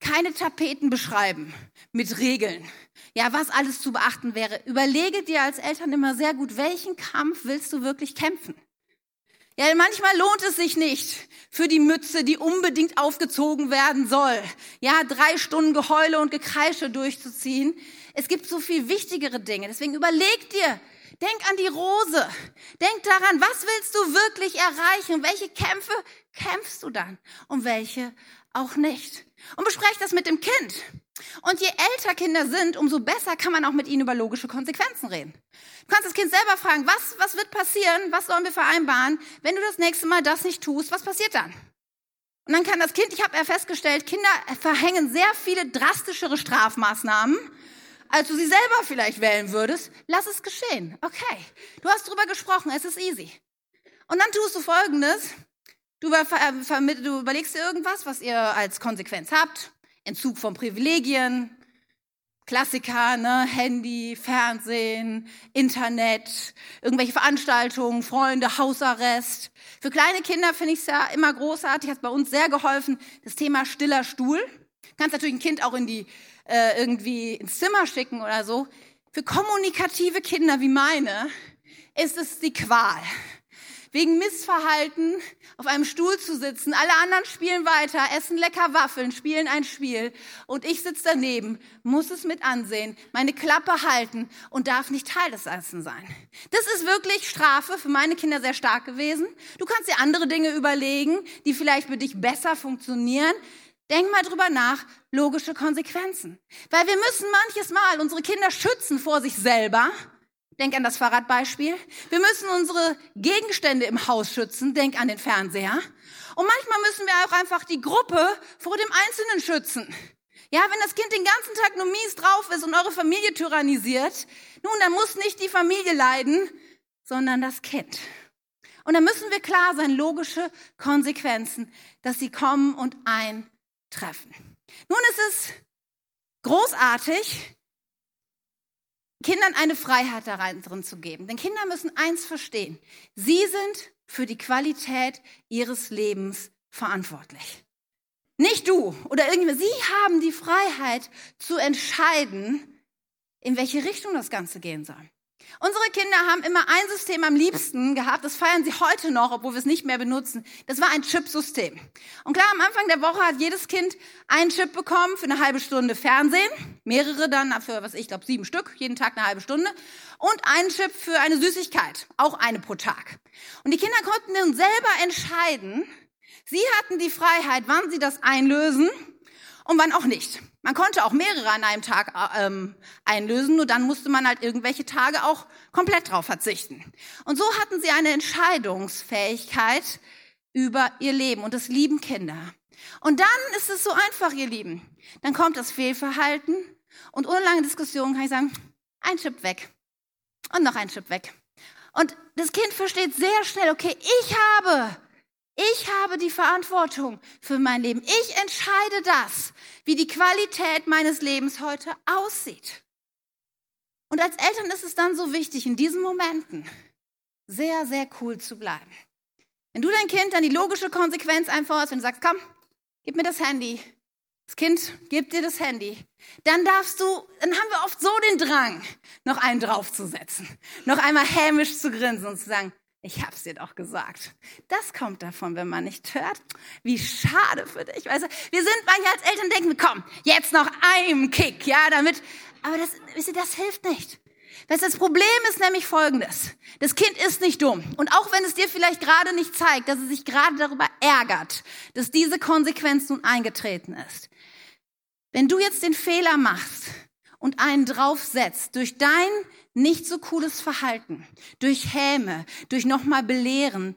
keine Tapeten beschreiben mit Regeln. Ja, was alles zu beachten wäre. Überlege dir als Eltern immer sehr gut, welchen Kampf willst du wirklich kämpfen? Ja, manchmal lohnt es sich nicht für die Mütze, die unbedingt aufgezogen werden soll. Ja, 3 Stunden Geheule und Gekreische durchzuziehen. Es gibt so viel wichtigere Dinge. Deswegen überleg dir, denk an die Rose. Denk daran, was willst du wirklich erreichen? Welche Kämpfe kämpfst du dann? Und welche auch nicht? Und bespreche das mit dem Kind. Und je älter Kinder sind, umso besser kann man auch mit ihnen über logische Konsequenzen reden. Du kannst das Kind selber fragen, was wird passieren, was sollen wir vereinbaren, wenn du das nächste Mal das nicht tust, was passiert dann? Und dann kann das Kind, ich habe ja festgestellt, Kinder verhängen sehr viele drastischere Strafmaßnahmen, als du sie selber vielleicht wählen würdest. Lass es geschehen. Okay, du hast drüber gesprochen, es ist easy. Und dann tust du Folgendes, du überlegst dir irgendwas, was ihr als Konsequenz habt. Entzug von Privilegien, Klassiker, ne? Handy, Fernsehen, Internet, irgendwelche Veranstaltungen, Freunde, Hausarrest. Für kleine Kinder finde ich es ja immer großartig, hat bei uns sehr geholfen, das Thema stiller Stuhl. Du kannst natürlich ein Kind auch in die irgendwie ins Zimmer schicken oder so. Für kommunikative Kinder wie meine ist es die Qual. Wegen Missverhalten auf einem Stuhl zu sitzen. Alle anderen spielen weiter, essen lecker Waffeln, spielen ein Spiel. Und ich sitze daneben, muss es mit ansehen, meine Klappe halten und darf nicht Teil des Essen sein. Das ist wirklich Strafe für meine Kinder sehr stark gewesen. Du kannst dir andere Dinge überlegen, die vielleicht für dich besser funktionieren. Denk mal drüber nach, logische Konsequenzen. Weil wir müssen manches Mal unsere Kinder schützen vor sich selber. Denk an das Fahrradbeispiel. Wir müssen unsere Gegenstände im Haus schützen. Denk an den Fernseher. Und manchmal müssen wir auch einfach die Gruppe vor dem Einzelnen schützen. Ja, wenn das Kind den ganzen Tag nur mies drauf ist und eure Familie tyrannisiert, nun, dann muss nicht die Familie leiden, sondern das Kind. Und da müssen wir klar sein, logische Konsequenzen, dass sie kommen und eintreffen. Nun ist es großartig, Kindern eine Freiheit da rein drin zu geben. Denn Kinder müssen eins verstehen. Sie sind für die Qualität ihres Lebens verantwortlich. Nicht du oder irgendwer. Sie haben die Freiheit zu entscheiden, in welche Richtung das Ganze gehen soll. Unsere Kinder haben immer ein System am liebsten gehabt, das feiern sie heute noch, obwohl wir es nicht mehr benutzen. Das war ein Chipsystem. Und klar, am Anfang der Woche hat jedes Kind einen Chip bekommen für eine halbe Stunde Fernsehen, mehrere dann für, 7 Stück, jeden Tag eine halbe Stunde und einen Chip für eine Süßigkeit, auch eine pro Tag. Und die Kinder konnten dann selber entscheiden, sie hatten die Freiheit, wann sie das einlösen und wann auch nicht. Man konnte auch mehrere an einem Tag einlösen, nur dann musste man halt irgendwelche Tage auch komplett drauf verzichten. Und so hatten sie eine Entscheidungsfähigkeit über ihr Leben und das lieben Kinder. Und dann ist es so einfach, ihr Lieben. Dann kommt das Fehlverhalten und ohne lange Diskussion kann ich sagen, ein Chip weg und noch ein Chip weg. Und das Kind versteht sehr schnell, okay, ich habe die Verantwortung für mein Leben. Ich entscheide das, wie die Qualität meines Lebens heute aussieht. Und als Eltern ist es dann so wichtig, in diesen Momenten sehr, sehr cool zu bleiben. Wenn du dein Kind dann die logische Konsequenz einforderst, wenn du sagst, komm, gib mir das Handy. Das Kind gibt dir das Handy. Dann haben wir oft so den Drang, noch einen draufzusetzen, noch einmal hämisch zu grinsen und zu sagen, ich hab's dir doch gesagt. Das kommt davon, wenn man nicht hört. Wie schade für dich. Weißt du, wir sind manchmal als Eltern denken, komm, jetzt noch einen Kick, ja, damit. Aber das hilft nicht. Weißt du, das Problem ist nämlich Folgendes. Das Kind ist nicht dumm. Und auch wenn es dir vielleicht gerade nicht zeigt, dass es sich gerade darüber ärgert, dass diese Konsequenz nun eingetreten ist. Wenn du jetzt den Fehler machst und einen draufsetzt durch dein nicht so cooles Verhalten, durch Häme, durch nochmal Belehren,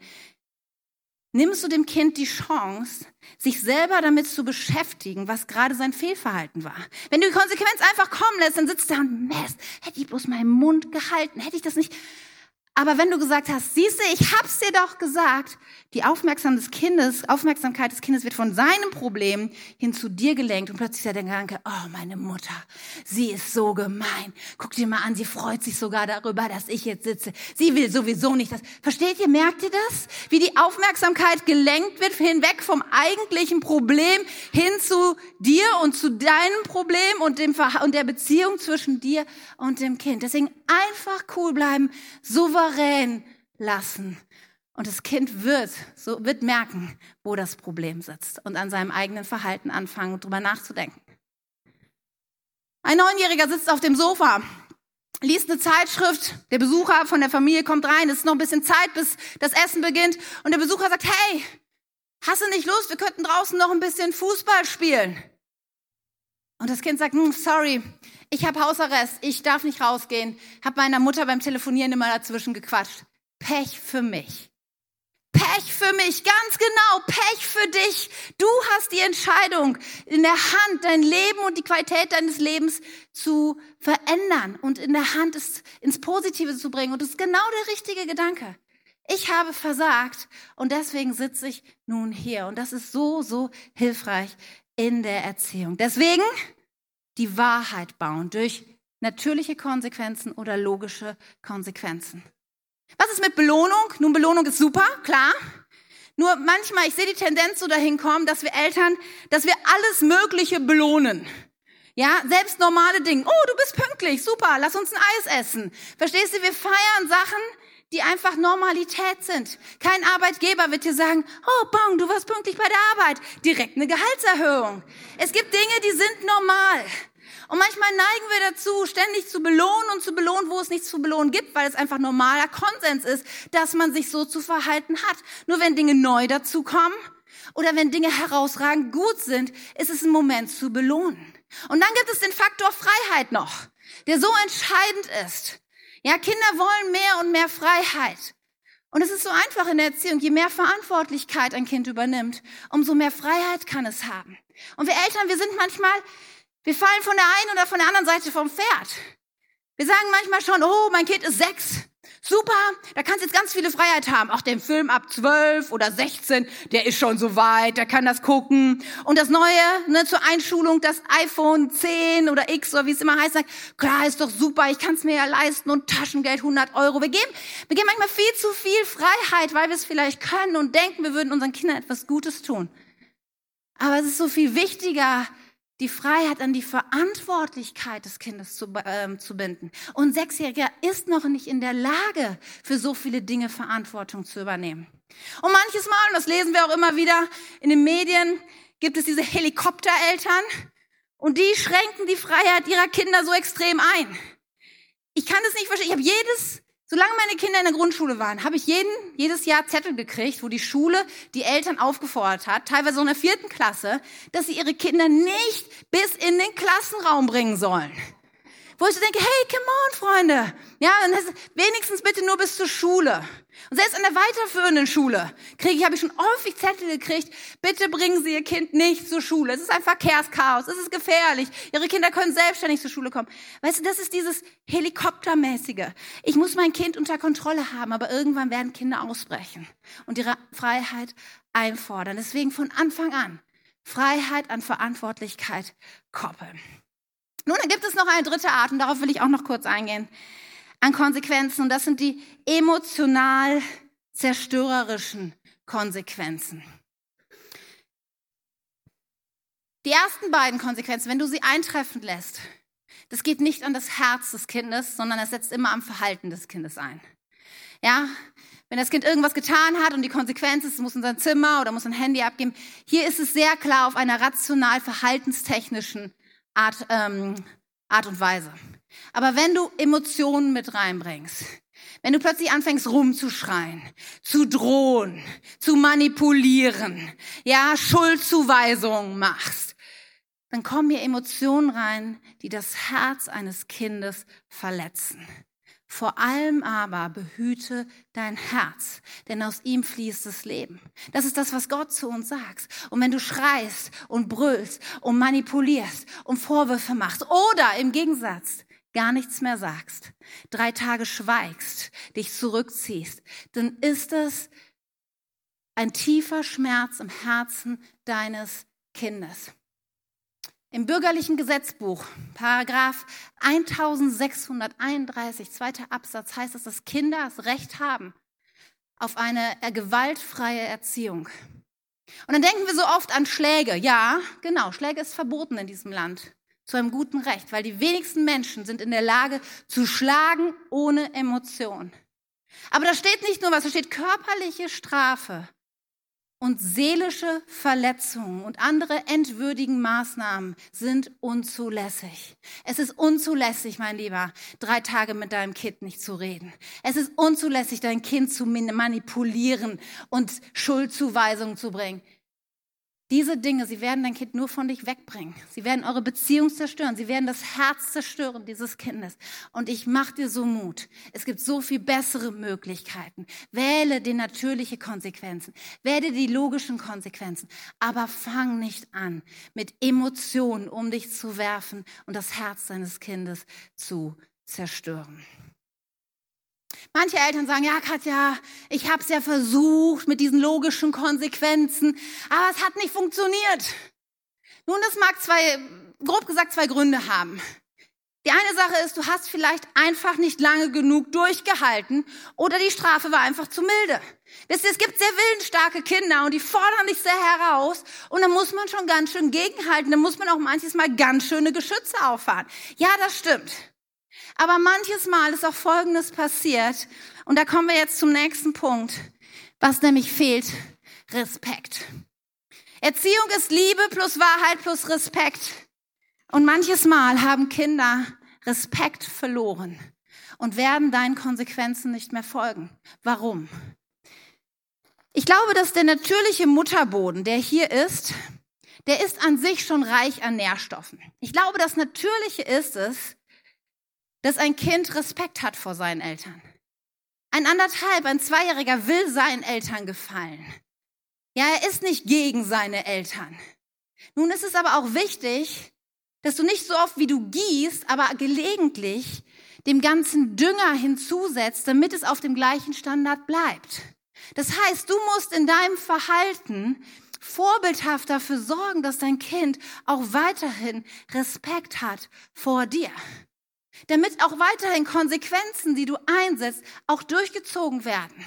nimmst du dem Kind die Chance, sich selber damit zu beschäftigen, was gerade sein Fehlverhalten war. Wenn du die Konsequenz einfach kommen lässt, dann sitzt du da und Mist, hätte ich bloß meinen Mund gehalten, hätte ich das nicht. Aber wenn du gesagt hast, siehste, ich hab's dir doch gesagt, die Aufmerksamkeit des Kindes wird von seinem Problem hin zu dir gelenkt und plötzlich ist der Gedanke, oh, meine Mutter, sie ist so gemein. Guck dir mal an, sie freut sich sogar darüber, dass ich jetzt sitze. Sie will sowieso nicht das. Versteht ihr, merkt ihr das? Wie die Aufmerksamkeit gelenkt wird, hinweg vom eigentlichen Problem hin zu dir und zu deinem Problem und der Beziehung zwischen dir und dem Kind. Deswegen einfach cool bleiben, souverän lassen. Und das Kind wird merken, wo das Problem sitzt und an seinem eigenen Verhalten anfangen und drüber nachzudenken. Ein 9-Jähriger sitzt auf dem Sofa, liest eine Zeitschrift, der Besucher von der Familie kommt rein, es ist noch ein bisschen Zeit, bis das Essen beginnt und der Besucher sagt, hey, hast du nicht Lust, wir könnten draußen noch ein bisschen Fußball spielen. Und das Kind sagt, sorry, ich habe Hausarrest, ich darf nicht rausgehen, habe meiner Mutter beim Telefonieren immer dazwischen gequatscht. Pech für mich, ganz genau, Pech für dich. Du hast die Entscheidung in der Hand, dein Leben und die Qualität deines Lebens zu verändern und in der Hand es ins Positive zu bringen. Und das ist genau der richtige Gedanke. Ich habe versagt und deswegen sitze ich nun hier. Und das ist so, so hilfreich in der Erziehung. Deswegen die Wahrheit bauen durch natürliche Konsequenzen oder logische Konsequenzen. Was ist mit Belohnung? Nun, Belohnung ist super, klar. Nur manchmal, ich sehe die Tendenz so dahin kommen, dass wir Eltern, dass wir alles Mögliche belohnen. Ja, selbst normale Dinge. Oh, du bist pünktlich, super, lass uns ein Eis essen. Verstehst du, wir feiern Sachen, die einfach Normalität sind. Kein Arbeitgeber wird dir sagen, oh Bong, du warst pünktlich bei der Arbeit. Direkt eine Gehaltserhöhung. Es gibt Dinge, die sind normal. Und manchmal neigen wir dazu, ständig zu belohnen, wo es nichts zu belohnen gibt, weil es einfach normaler Konsens ist, dass man sich so zu verhalten hat. Nur wenn Dinge neu dazukommen oder wenn Dinge herausragend gut sind, ist es ein Moment zu belohnen. Und dann gibt es den Faktor Freiheit noch, der so entscheidend ist. Ja, Kinder wollen mehr und mehr Freiheit. Und es ist so einfach in der Erziehung, je mehr Verantwortlichkeit ein Kind übernimmt, umso mehr Freiheit kann es haben. Und wir Eltern, wir sind manchmal, wir fallen von der einen oder von der anderen Seite vom Pferd. Wir sagen manchmal schon, oh, mein Kind ist 6. Super, da kannst jetzt ganz viele Freiheit haben. Auch den Film ab 12 oder 16, der ist schon so weit, der kann das gucken. Und das Neue, zur Einschulung, das iPhone 10 oder X oder wie es immer heißt, sagt, klar, ist doch super, ich kann es mir ja leisten und Taschengeld 100 €. Wir geben manchmal viel zu viel Freiheit, weil wir es vielleicht können und denken, wir würden unseren Kindern etwas Gutes tun. Aber es ist so viel wichtiger, die Freiheit an die Verantwortlichkeit des Kindes zu binden. Und ein 6-Jähriger ist noch nicht in der Lage, für so viele Dinge Verantwortung zu übernehmen. Und manches Mal, und das lesen wir auch immer wieder in den Medien, gibt es diese Helikoptereltern und die schränken die Freiheit ihrer Kinder so extrem ein. Ich kann das nicht verstehen. Ich habe jedes Solange meine Kinder in der Grundschule waren, habe ich jedes Jahr Zettel gekriegt, wo die Schule die Eltern aufgefordert hat, teilweise in der 4. Klasse, dass sie ihre Kinder nicht bis in den Klassenraum bringen sollen. Wo ich denke, hey, come on, Freunde. Ja, wenigstens bitte nur bis zur Schule. Und selbst an der weiterführenden Schule habe ich schon häufig Zettel gekriegt, bitte bringen Sie Ihr Kind nicht zur Schule. Es ist ein Verkehrschaos, es ist gefährlich. Ihre Kinder können selbstständig zur Schule kommen. Weißt du, das ist dieses Helikoptermäßige. Ich muss mein Kind unter Kontrolle haben, aber irgendwann werden Kinder ausbrechen und ihre Freiheit einfordern. Deswegen von Anfang an Freiheit an Verantwortlichkeit koppeln. Nun, dann gibt es noch eine dritte Art, und darauf will ich auch noch kurz eingehen, an Konsequenzen. Und das sind die emotional zerstörerischen Konsequenzen. Die ersten beiden Konsequenzen, wenn du sie eintreffen lässt, das geht nicht an das Herz des Kindes, sondern das setzt immer am Verhalten des Kindes ein. Ja, wenn das Kind irgendwas getan hat und die Konsequenz ist, es muss in sein Zimmer oder muss ein Handy abgeben, hier ist es sehr klar auf einer rational verhaltenstechnischen Art und Weise. Aber wenn du Emotionen mit reinbringst, wenn du plötzlich anfängst rumzuschreien, zu drohen, zu manipulieren, ja, Schuldzuweisungen machst, dann kommen hier Emotionen rein, die das Herz eines Kindes verletzen. Vor allem aber behüte dein Herz, denn aus ihm fließt das Leben. Das ist das, was Gott zu uns sagt. Und wenn du schreist und brüllst und manipulierst und Vorwürfe machst oder im Gegensatz gar nichts mehr sagst, 3 Tage schweigst, dich zurückziehst, dann ist es ein tiefer Schmerz im Herzen deines Kindes. Im bürgerlichen Gesetzbuch, Paragraph 1631, 2. Absatz, heißt es, dass Kinder das Recht haben auf eine gewaltfreie Erziehung. Und dann denken wir so oft an Schläge. Ja, genau, Schläge ist verboten in diesem Land, zu einem guten Recht, weil die wenigsten Menschen sind in der Lage zu schlagen ohne Emotion. Aber da steht nicht nur was, da steht körperliche Strafe und seelische Verletzungen und andere entwürdigen Maßnahmen sind unzulässig. Es ist unzulässig, mein Lieber, 3 Tage mit deinem Kind nicht zu reden. Es ist unzulässig, dein Kind zu manipulieren und Schuldzuweisungen zu bringen. Diese Dinge, sie werden dein Kind nur von dich wegbringen. Sie werden eure Beziehung zerstören. Sie werden das Herz zerstören dieses Kindes. Und ich mache dir so Mut. Es gibt so viel bessere Möglichkeiten. Wähle die natürlichen Konsequenzen. Wähle die logischen Konsequenzen. Aber fang nicht an, mit Emotionen um dich zu werfen und das Herz deines Kindes zu zerstören. Manche Eltern sagen, ja Katja, ich habe es ja versucht mit diesen logischen Konsequenzen, aber es hat nicht funktioniert. Nun, das mag grob gesagt zwei Gründe haben. Die eine Sache ist, du hast vielleicht einfach nicht lange genug durchgehalten oder die Strafe war einfach zu milde. Es gibt sehr willensstarke Kinder und die fordern dich sehr heraus und da muss man schon ganz schön gegenhalten, da muss man auch manches Mal ganz schöne Geschütze auffahren. Ja, das stimmt. Aber manches Mal ist auch Folgendes passiert, und da kommen wir jetzt zum nächsten Punkt, was nämlich fehlt: Respekt. Erziehung ist Liebe plus Wahrheit plus Respekt. Und manches Mal haben Kinder Respekt verloren und werden deinen Konsequenzen nicht mehr folgen. Warum? Ich glaube, dass der natürliche Mutterboden, der hier ist, der ist an sich schon reich an Nährstoffen. Ich glaube, das Natürliche ist es, dass ein Kind Respekt hat vor seinen Eltern. Ein 1,5-, ein 2-Jähriger will seinen Eltern gefallen. Ja, er ist nicht gegen seine Eltern. Nun ist es aber auch wichtig, dass du nicht so oft, wie du gießt, aber gelegentlich dem ganzen Dünger hinzusetzt, damit es auf dem gleichen Standard bleibt. Das heißt, du musst in deinem Verhalten vorbildhaft dafür sorgen, dass dein Kind auch weiterhin Respekt hat vor dir, damit auch weiterhin Konsequenzen, die du einsetzt, auch durchgezogen werden.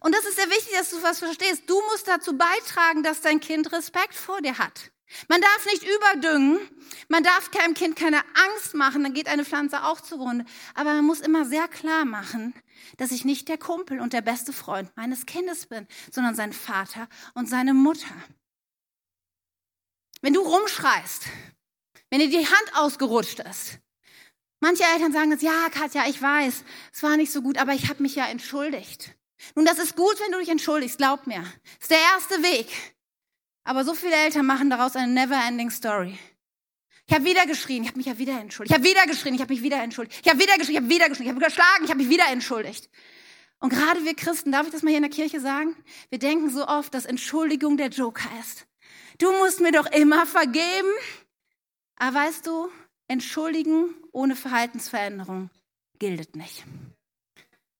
Und das ist sehr wichtig, dass du was verstehst. Du musst dazu beitragen, dass dein Kind Respekt vor dir hat. Man darf nicht überdüngen, man darf keinem Kind keine Angst machen, dann geht eine Pflanze auch zugrunde. Aber man muss immer sehr klar machen, dass ich nicht der Kumpel und der beste Freund meines Kindes bin, sondern sein Vater und seine Mutter. Wenn du rumschreist, wenn dir die Hand ausgerutscht ist, Manche Eltern sagen jetzt, ja, Katja, ich weiß, es war nicht so gut, aber ich habe mich ja entschuldigt. Nun, das ist gut, wenn du dich entschuldigst, glaub mir. Das ist der erste Weg. Aber so viele Eltern machen daraus eine Never-Ending-Story. Ich habe wieder geschrien, ich habe mich ja wieder entschuldigt. Ich habe wieder geschrien, ich habe mich wieder entschuldigt. Ich habe wieder geschrien, ich habe wieder geschrien. Ich habe geschlagen, ich habe mich wieder entschuldigt. Und gerade wir Christen, darf ich das mal hier in der Kirche sagen? Wir denken so oft, dass Entschuldigung der Joker ist. Du musst mir doch immer vergeben. Aber weißt du, entschuldigen ohne Verhaltensveränderung gilt nicht.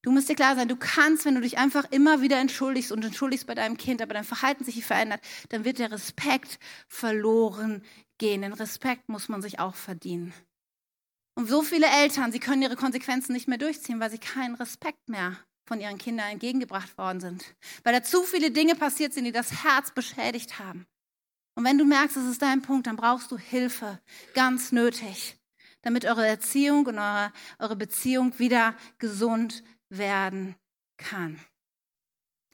Du musst dir klar sein, du kannst, wenn du dich einfach immer wieder entschuldigst und entschuldigst bei deinem Kind, aber dein Verhalten sich nicht verändert, dann wird der Respekt verloren gehen. Den Respekt muss man sich auch verdienen. Und so viele Eltern, sie können ihre Konsequenzen nicht mehr durchziehen, weil sie keinen Respekt mehr von ihren Kindern entgegengebracht worden sind. Weil da zu viele Dinge passiert sind, die das Herz beschädigt haben. Und wenn du merkst, es ist dein Punkt, dann brauchst du Hilfe, ganz nötig, damit eure Erziehung und eure Beziehung wieder gesund werden kann.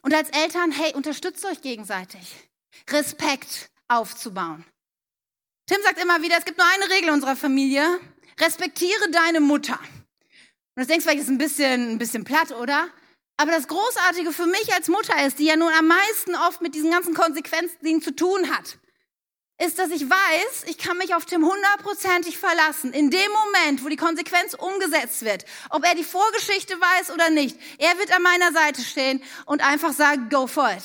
Und als Eltern, hey, unterstützt euch gegenseitig, Respekt aufzubauen. Tim sagt immer wieder, es gibt nur eine Regel in unserer Familie, respektiere deine Mutter. Und das denkst du vielleicht, ist ein bisschen platt, oder? Aber das Großartige für mich als Mutter ist, die ja nun am meisten oft mit diesen ganzen Konsequenzen zu tun hat, ist, dass ich weiß, ich kann mich auf Tim 100%ig verlassen. In dem Moment, wo die Konsequenz umgesetzt wird, ob er die Vorgeschichte weiß oder nicht, er wird an meiner Seite stehen und einfach sagen, go for it.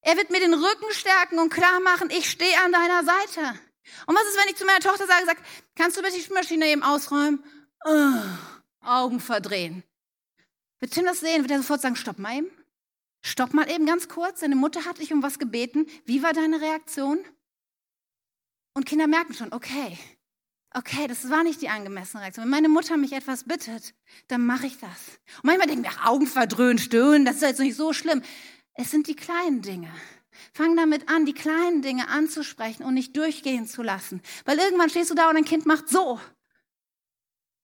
Er wird mir den Rücken stärken und klar machen, ich stehe an deiner Seite. Und was ist, wenn ich zu meiner Tochter sage, kannst du bitte die Spülmaschine eben ausräumen? Augen verdrehen. Wird Tim das sehen? Wird er sofort sagen, stopp mal eben. Stopp mal eben ganz kurz. Deine Mutter hat dich um was gebeten. Wie war deine Reaktion? Und Kinder merken schon, okay, das war nicht die angemessene Reaktion. Wenn meine Mutter mich etwas bittet, dann mache ich das. Und manchmal denken wir, ach, Augen verdröhnen, stöhnen, das ist jetzt nicht so schlimm. Es sind die kleinen Dinge. Fang damit an, die kleinen Dinge anzusprechen und nicht durchgehen zu lassen. Weil irgendwann stehst du da und ein Kind macht so.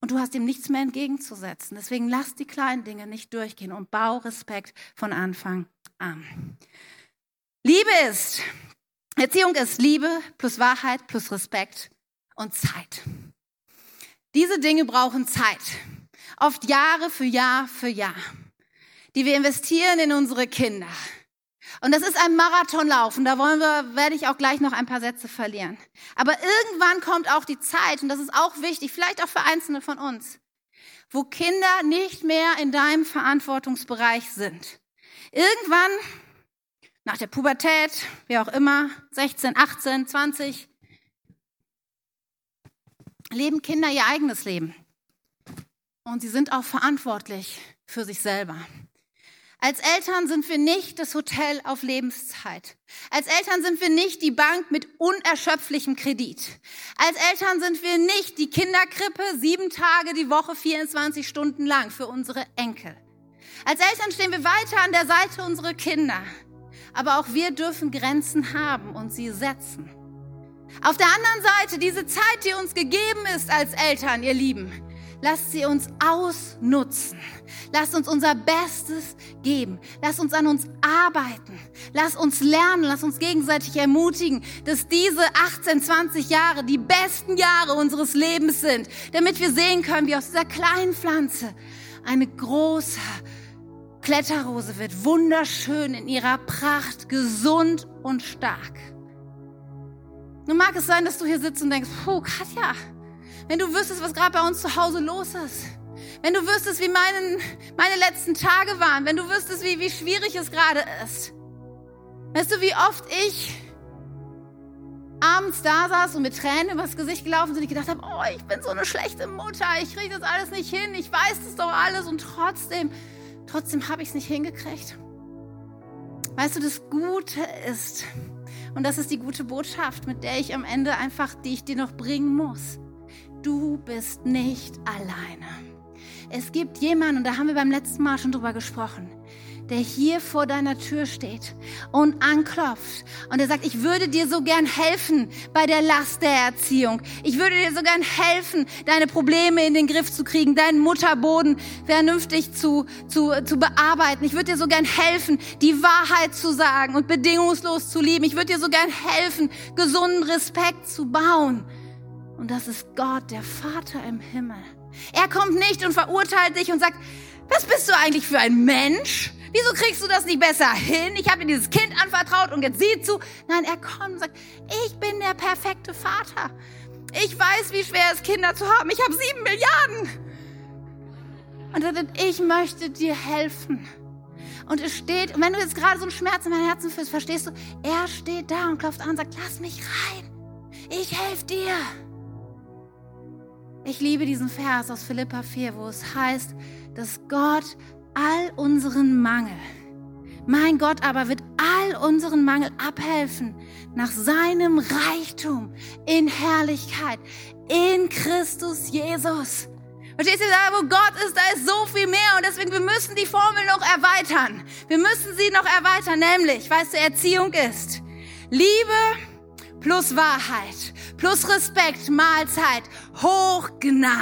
Und du hast ihm nichts mehr entgegenzusetzen. Deswegen lass die kleinen Dinge nicht durchgehen und bau Respekt von Anfang an. Erziehung ist Liebe plus Wahrheit plus Respekt und Zeit. Diese Dinge brauchen Zeit. Oft Jahre für Jahr für Jahr, die wir investieren in unsere Kinder. Und das ist ein Marathonlauf und da werde ich auch gleich noch ein paar Sätze verlieren. Aber irgendwann kommt auch die Zeit und das ist auch wichtig, vielleicht auch für Einzelne von uns, wo Kinder nicht mehr in deinem Verantwortungsbereich sind. Irgendwann, nach der Pubertät, wie auch immer, 16, 18, 20, leben Kinder ihr eigenes Leben. Und sie sind auch verantwortlich für sich selber. Als Eltern sind wir nicht das Hotel auf Lebenszeit. Als Eltern sind wir nicht die Bank mit unerschöpflichem Kredit. Als Eltern sind wir nicht die Kinderkrippe 7 Tage die Woche, 24 Stunden lang für unsere Enkel. Als Eltern stehen wir weiter an der Seite unserer Kinder. Aber auch wir dürfen Grenzen haben und sie setzen. Auf der anderen Seite, diese Zeit, die uns gegeben ist als Eltern, ihr Lieben, lasst sie uns ausnutzen. Lasst uns unser Bestes geben. Lasst uns an uns arbeiten. Lasst uns lernen. Lasst uns gegenseitig ermutigen, dass diese 18, 20 Jahre die besten Jahre unseres Lebens sind, damit wir sehen können, wie aus dieser kleinen Pflanze eine große Kletterrose wird. Wunderschön in ihrer Pracht, gesund und stark. Nun mag es sein, dass du hier sitzt und denkst, Katja, wenn du wüsstest, was gerade bei uns zu Hause los ist, wenn du wüsstest, wie meine letzten Tage waren, wenn du wüsstest, wie schwierig es gerade ist. Weißt du, wie oft ich abends da saß und mit Tränen übers Gesicht gelaufen sind und ich gedacht habe, ich bin so eine schlechte Mutter, ich kriege das alles nicht hin, ich weiß das doch alles und trotzdem habe ich es nicht hingekriegt. Weißt du, das Gute ist, und das ist die gute Botschaft, mit der ich am Ende einfach, die ich dir noch bringen muss, du bist nicht alleine. Es gibt jemanden, und da haben wir beim letzten Mal schon drüber gesprochen, der hier vor deiner Tür steht und anklopft und der sagt, ich würde dir so gern helfen bei der Last der Erziehung. Ich würde dir so gern helfen, deine Probleme in den Griff zu kriegen, deinen Mutterboden vernünftig zu bearbeiten. Ich würde dir so gern helfen, die Wahrheit zu sagen und bedingungslos zu lieben. Ich würde dir so gern helfen, gesunden Respekt zu bauen. Und das ist Gott, der Vater im Himmel. Er kommt nicht und verurteilt dich und sagt, was bist du eigentlich für ein Mensch? Wieso kriegst du das nicht besser hin? Ich habe dir dieses Kind anvertraut und jetzt sieh zu. Nein, er kommt und sagt, ich bin der perfekte Vater. Ich weiß, wie schwer es Kinder zu haben. Ich habe 7 Milliarden. Und er sagt, ich möchte dir helfen. Und es steht, und wenn du jetzt gerade so einen Schmerz in meinem Herzen fühlst, verstehst du, er steht da und klopft an und sagt, lass mich rein. Ich helfe dir. Ich liebe diesen Vers aus Philipper 4, wo es heißt, dass Gott all unseren Mangel, mein Gott aber wird all unseren Mangel abhelfen nach seinem Reichtum in Herrlichkeit, in Christus Jesus. Verstehst du, wo Gott ist, da ist so viel mehr und deswegen, wir müssen die Formel noch erweitern. Wir müssen sie noch erweitern, nämlich, weißt du, Erziehung ist Liebe plus Wahrheit plus Respekt, Mahlzeit, Hochgnade.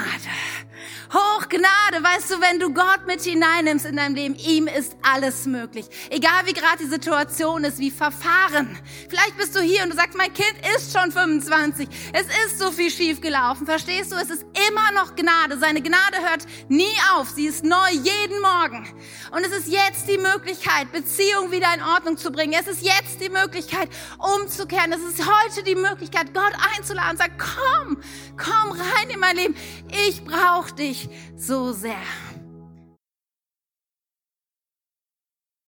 Hochgnade, weißt du, wenn du Gott mit hineinnimmst in dein Leben, ihm ist alles möglich. Egal wie gerade die Situation ist, wie Verfahren. Vielleicht bist du hier und du sagst, mein Kind ist schon 25. Es ist so viel schief gelaufen. Verstehst du? Es ist immer noch Gnade. Seine Gnade hört nie auf. Sie ist neu jeden Morgen. Und es ist jetzt die Möglichkeit, Beziehung wieder in Ordnung zu bringen. Es ist jetzt die Möglichkeit, umzukehren. Es ist heute die Möglichkeit, Gott einzuladen und sagt, komm rein in mein Leben. Ich brauche dich so sehr.